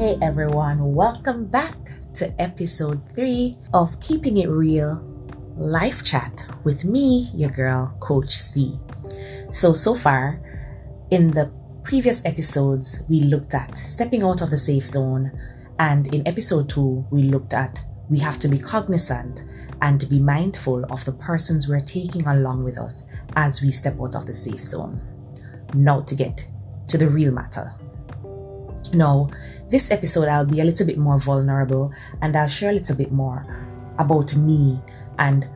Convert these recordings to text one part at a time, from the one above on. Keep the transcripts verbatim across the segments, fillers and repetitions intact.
Hey everyone, welcome back to episode three of Keeping It Real Life Chat with me, your girl, Coach C. So, so far, in the previous episodes, we looked at stepping out of the safe zone, and in episode two, we looked at we have to be cognizant and be mindful of the persons we're taking along with us as we step out of the safe zone. Now to get to the real matter. Now, this episode I'll be a little bit more vulnerable and I'll share a little bit more about me and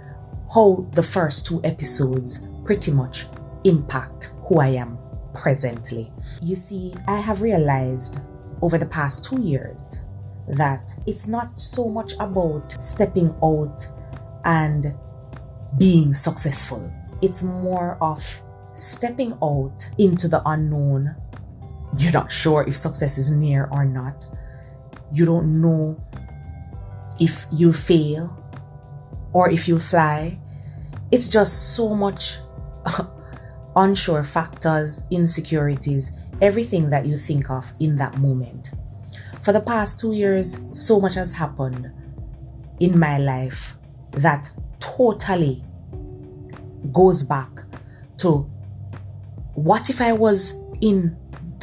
how the first two episodes pretty much impact who I am presently. You see, I have realized over the past two years that it's not so much about stepping out and being successful. It's more of stepping out into the unknown. You're not sure if success is near or not. You don't know if you'll fail or if you'll fly. It's just so much unsure factors, insecurities, everything that you think of in that moment. For the past two years, so much has happened in my life that totally goes back to what if I was in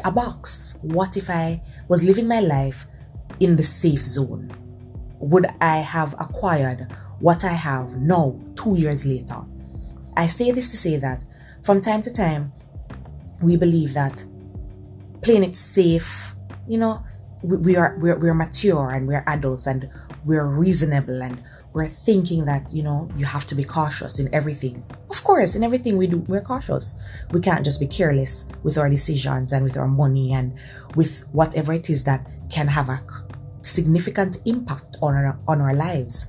a box? What if I was living my life in the safe zone? Would I have acquired what I have now, two years later? I say this to say that from time to time, we believe that playing it safe, you know, we, we are we're, we're mature and we're adults and we're reasonable and we're thinking that, you know, you have to be cautious in everything. Of course, in everything we do, we're cautious. We can't just be careless with our decisions and with our money and with whatever it is that can have a significant impact on our, on our lives.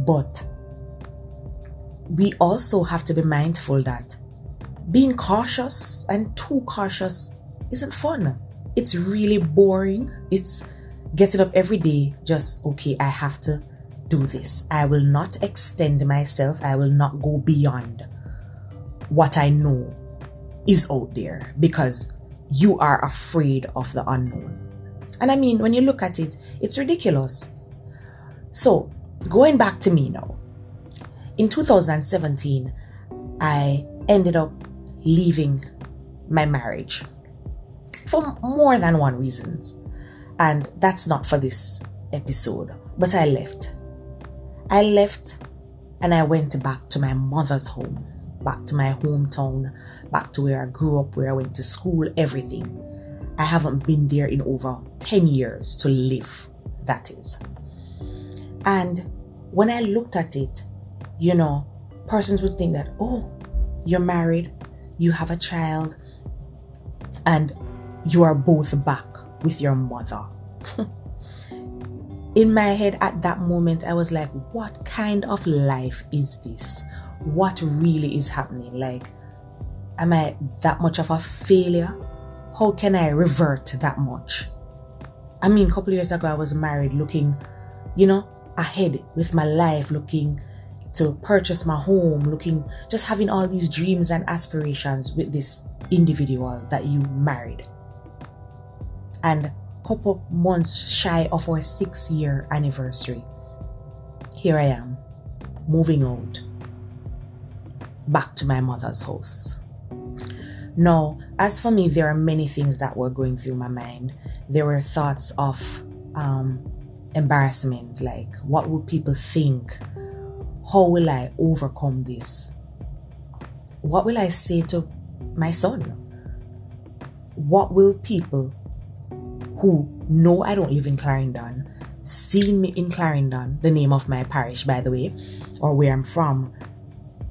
But we also have to be mindful that being cautious and too cautious isn't fun. It's really boring. It's getting up every day just, okay, I have to do this. I will not extend myself. I will not go beyond what I know is out there because you are afraid of the unknown. And I mean, when you look at it, it's ridiculous. So going back to me now, in two thousand seventeen, I ended up leaving my marriage for more than one reason. And that's not for this episode, but I left. I left and I went back to my mother's home, back to my hometown, back to where I grew up, where I went to school, everything. I haven't been there in over ten years to live, that is. And when I looked at it, you know, persons would think that, oh, you're married, you have a child, and you are both back with your mother. In my head at that moment, I was like, what kind of life is this? What really is happening? Like, am I that much of a failure? How can I revert that much? I mean, a couple of years ago, I was married looking, you know, ahead with my life, looking to purchase my home, looking, just having all these dreams and aspirations with this individual that you married. And couple months shy of our six-year anniversary, here I am, moving out, back to my mother's house. Now, as for me, there are many things that were going through my mind. There were thoughts of um, embarrassment, like what would people think? How will I overcome this? What will I say to my son? What will people who know I don't live in Clarendon, see me in Clarendon, the name of my parish, by the way, or where I'm from,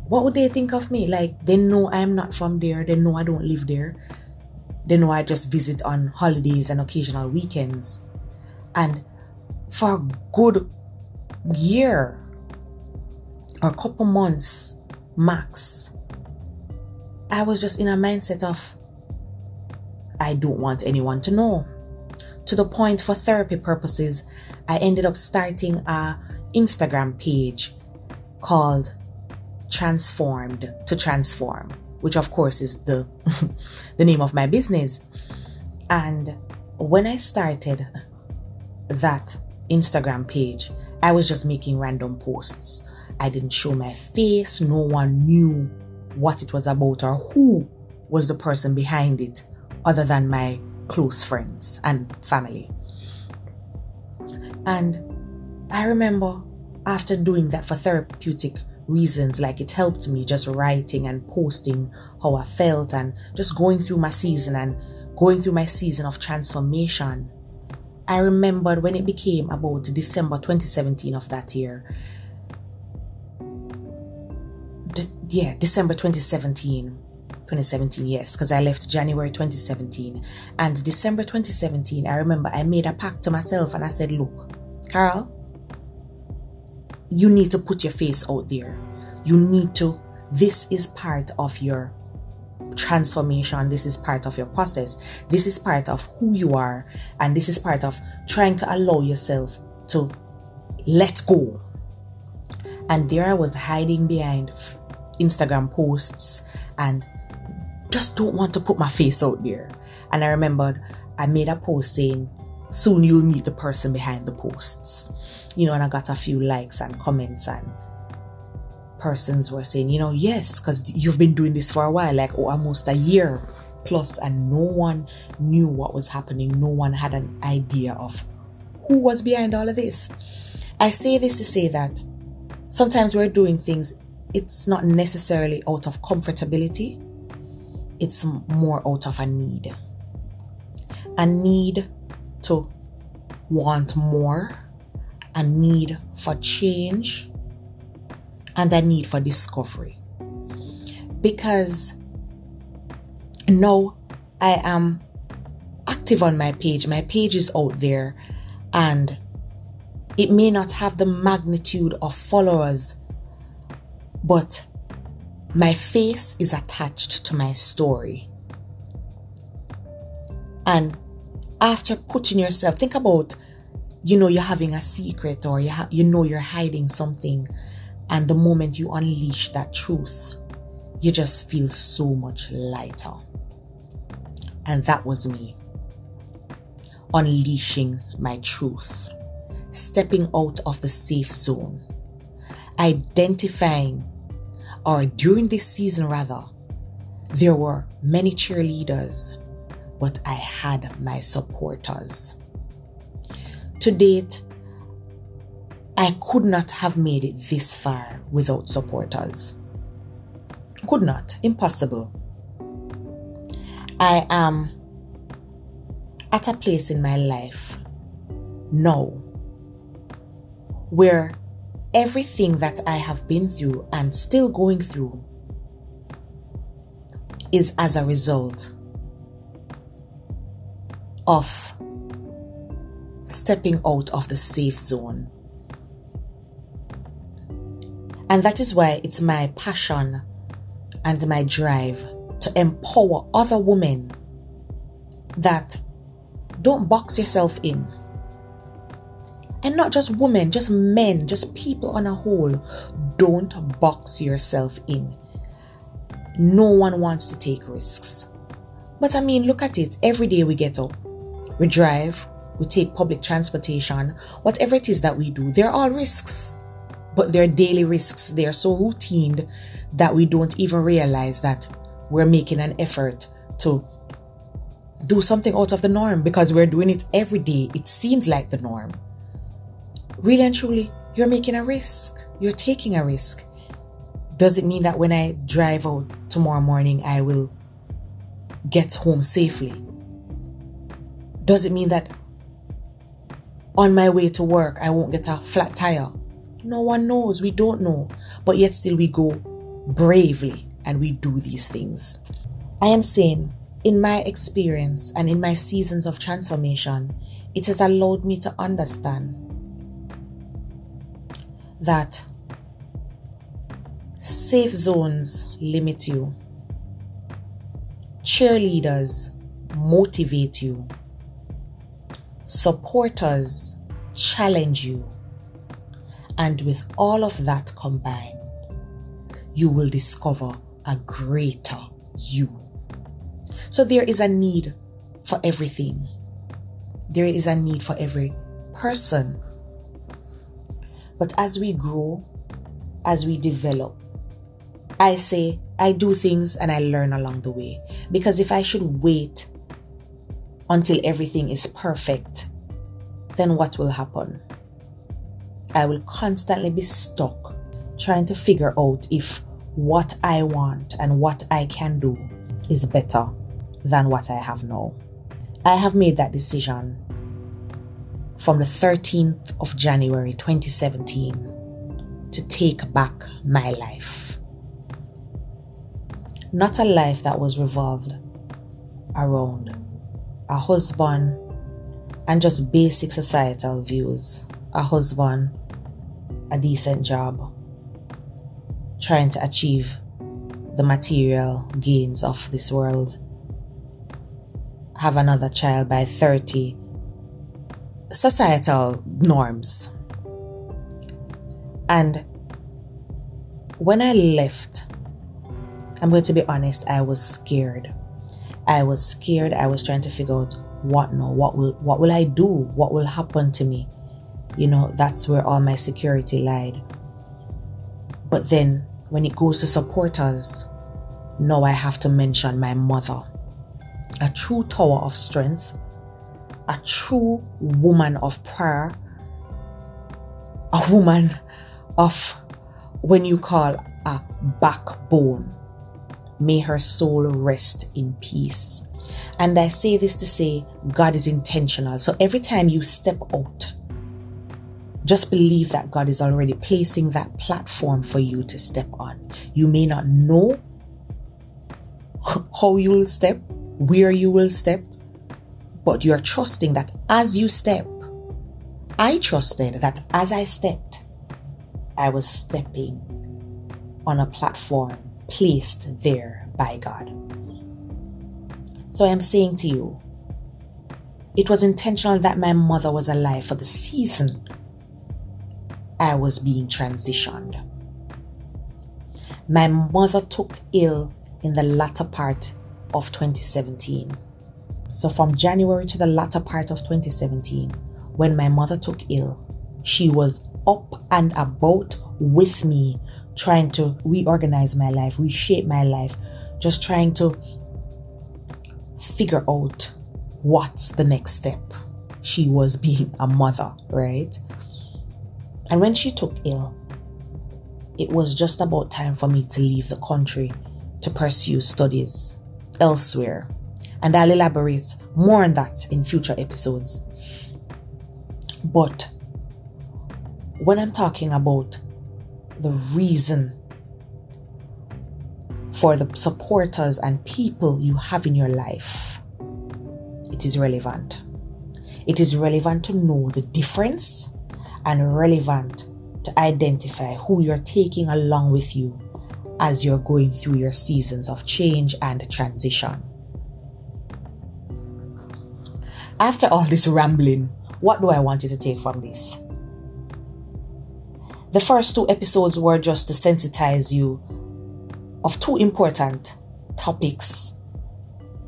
what would they think of me? Like, they know I'm not from there. They know I don't live there. They know I just visit on holidays and occasional weekends. And for a good year or a couple months max, I was just in a mindset of, I don't want anyone to know. To the point, for therapy purposes, I ended up starting a Instagram page called Transformed to Transform, which of course is the the name of my business. And when I started, that Instagram page, I was just making random posts. I didn't show my face. No one knew what it was about or who was the person behind it other than my close friends and family. And I remember after doing that for therapeutic reasons, like it helped me just writing and posting how I felt and just going through my season and going through my season of transformation. I remembered when it became about December twenty seventeen of that year. D- yeah, December twenty seventeen. twenty seventeen, yes, because I left January twenty seventeen. And December twenty seventeen, I remember I made a pact to myself and I said, look, Carol, you need to put your face out there. You need to, this is part of your transformation. This is part of your process. This is part of who you are. And this is part of trying to allow yourself to let go. And there I was, hiding behind Instagram posts and just don't want to put my face out there. And I remembered I made a post saying, soon you'll meet the person behind the posts. You know, and I got a few likes and comments, and persons were saying, you know, yes, because you've been doing this for a while, like oh, almost a year plus, and no one knew what was happening. No one had an idea of who was behind all of this. I say this to say that sometimes we're doing things, it's not necessarily out of comfortability. It's more out of a need. A need to want more, a need for change, and a need for discovery. Because now I am active on my page. My page is out there, and it may not have the magnitude of followers, but my face is attached to my story. And after putting yourself, think about, you know, you're having a secret, or you, ha- you know you're hiding something, and the moment you unleash that truth, you just feel so much lighter. And that was me, unleashing my truth, stepping out of the safe zone, identifying, or during this season rather, there were many cheerleaders, but I had my supporters. To date, I could not have made it this far without supporters. Could not. Impossible. I am at a place in my life now where everything that I have been through and still going through is as a result of stepping out of the safe zone. And that is why it's my passion and my drive to empower other women that don't box yourself in. And not just women, just men, just people on a whole. Don't box yourself in. No one wants to take risks. But I mean, look at it. Every day we get up, we drive, we take public transportation, whatever it is that we do, they're all risks. But they're daily risks. They are so routine that we don't even realize that we're making an effort to do something out of the norm because we're doing it every day. It seems like the norm. Really and truly, you're making a risk. You're taking a risk. Does it mean that when I drive out tomorrow morning, I will get home safely? Does it mean that on my way to work, I won't get a flat tire? No one knows. We don't know. But yet still we go bravely and we do these things. I am saying, in my experience and in my seasons of transformation, it has allowed me to understand that safe zones limit you. Cheerleaders motivate you. Supporters challenge you. And with all of that combined, you will discover a greater you. So there is a need for everything. There is a need for every person. But as we grow, as we develop, I say I do things and I learn along the way. Because if I should wait until everything is perfect, then what will happen? I will constantly be stuck trying to figure out if what I want and what I can do is better than what I have now. I have made that decision from the thirteenth of January twenty seventeen to take back my life. Not a life that was revolved around a husband and just basic societal views. A husband, a decent job, trying to achieve the material gains of this world, have another child by thirty, societal norms. And when I left, I'm going to be honest, I was scared. I was scared. I was trying to figure out what now, what will, what will I do? What will happen to me? You know, that's where all my security lied. But then when it goes to supporters, now I have to mention my mother, a true tower of strength, a true woman of prayer, a woman of, when you call, a backbone. May her soul rest in peace. And I say this to say, God is intentional. So every time you step out, just believe that God is already placing that platform for you to step on. You may not know how you will step, where you will step, but you're trusting that as you step, I trusted that as I stepped, I was stepping on a platform placed there by God. So I am saying to you, it was intentional that my mother was alive for the season I was being transitioned. My mother took ill in the latter part of twenty seventeen. So from January to the latter part of twenty seventeen, when my mother took ill, she was up and about with me, trying to reorganize my life, reshape my life, just trying to figure out what's the next step. She was being a mother, right? And when she took ill, it was just about time for me to leave the country to pursue studies elsewhere. And I'll elaborate more on that in future episodes. But when I'm talking about the reason for the supporters and people you have in your life, it is relevant. It is relevant to know the difference and relevant to identify who you're taking along with you as you're going through your seasons of change and transition. After all this rambling, what do I want you to take from this? The first two episodes were just to sensitize you of two important topics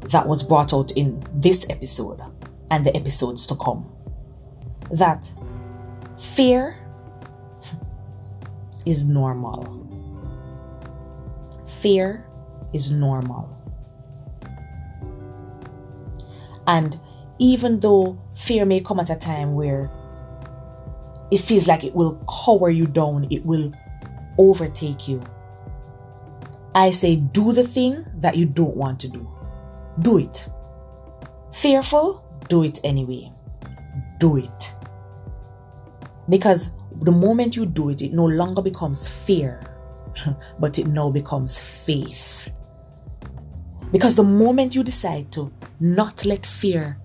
that was brought out in this episode and the episodes to come. That fear is normal. Fear is normal. And even though fear may come at a time where it feels like it will cower you down, it will overtake you, I say do the thing that you don't want to do. Do it. Fearful, do it anyway. Do it. Because the moment you do it, it no longer becomes fear, but it now becomes faith. Because the moment you decide to not let fear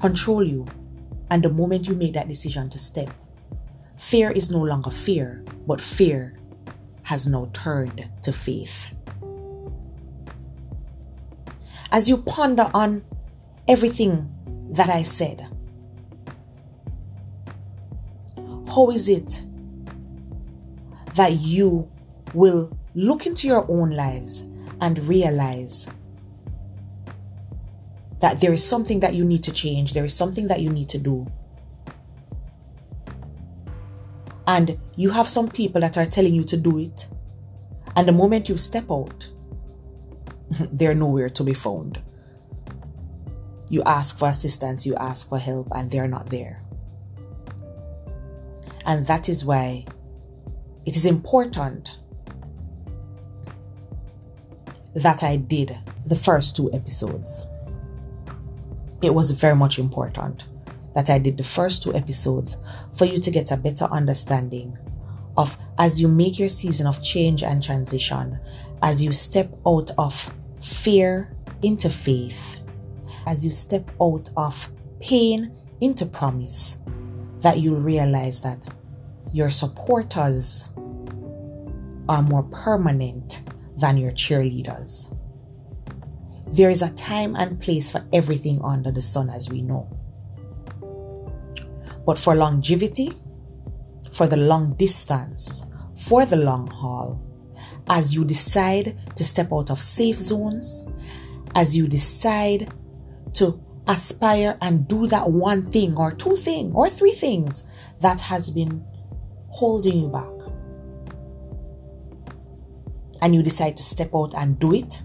control you, and the moment you make that decision to step, fear is no longer fear, but fear has now turned to faith. As you ponder on everything that I said, how is it that you will look into your own lives and realize that there is something that you need to change, there is something that you need to do, And you have some people that are telling you to do it. And the moment you step out, they're nowhere to be found. You ask for assistance, you ask for help, and they're not there. And that is why it is important that I did the first two episodes. It was very much important that I did the first two episodes for you to get a better understanding of, as you make your season of change and transition, as you step out of fear into faith, as you step out of pain into promise, that you realize that your supporters are more permanent than your cheerleaders. There is a time and place for everything under the sun, as we know. But for longevity, for the long distance, for the long haul, as you decide to step out of safe zones, as you decide to aspire and do that one thing or two thing or three things that has been holding you back, and you decide to step out and do it,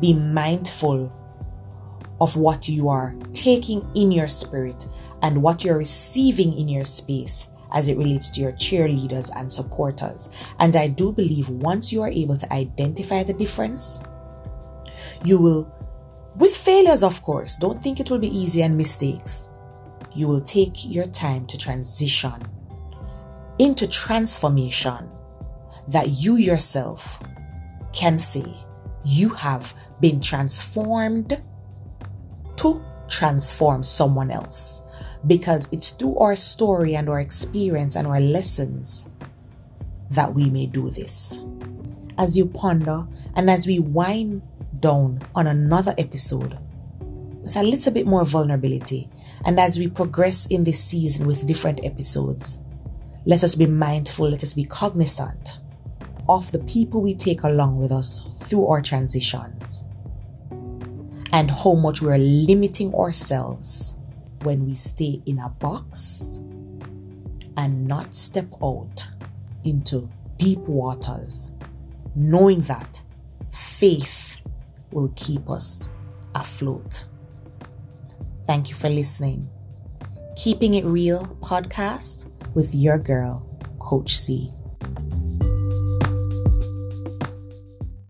be mindful of what you are taking in your spirit and what you're receiving in your space as it relates to your cheerleaders and supporters. And I do believe once you are able to identify the difference, you will, with failures of course, don't think it will be easy and mistakes, you will take your time to transition into transformation that you yourself can say you have been transformed to transform someone else. Because it's through our story and our experience and our lessons that we may do this. As you ponder and as we wind down on another episode with a little bit more vulnerability, and as we progress in this season with different episodes, let us be mindful, let us be cognizant of the people we take along with us through our transitions, and how much we are limiting ourselves when we stay in a box and not step out into deep waters, knowing that faith will keep us afloat. Thank you for listening. Keeping It Real podcast with your girl, Coach C.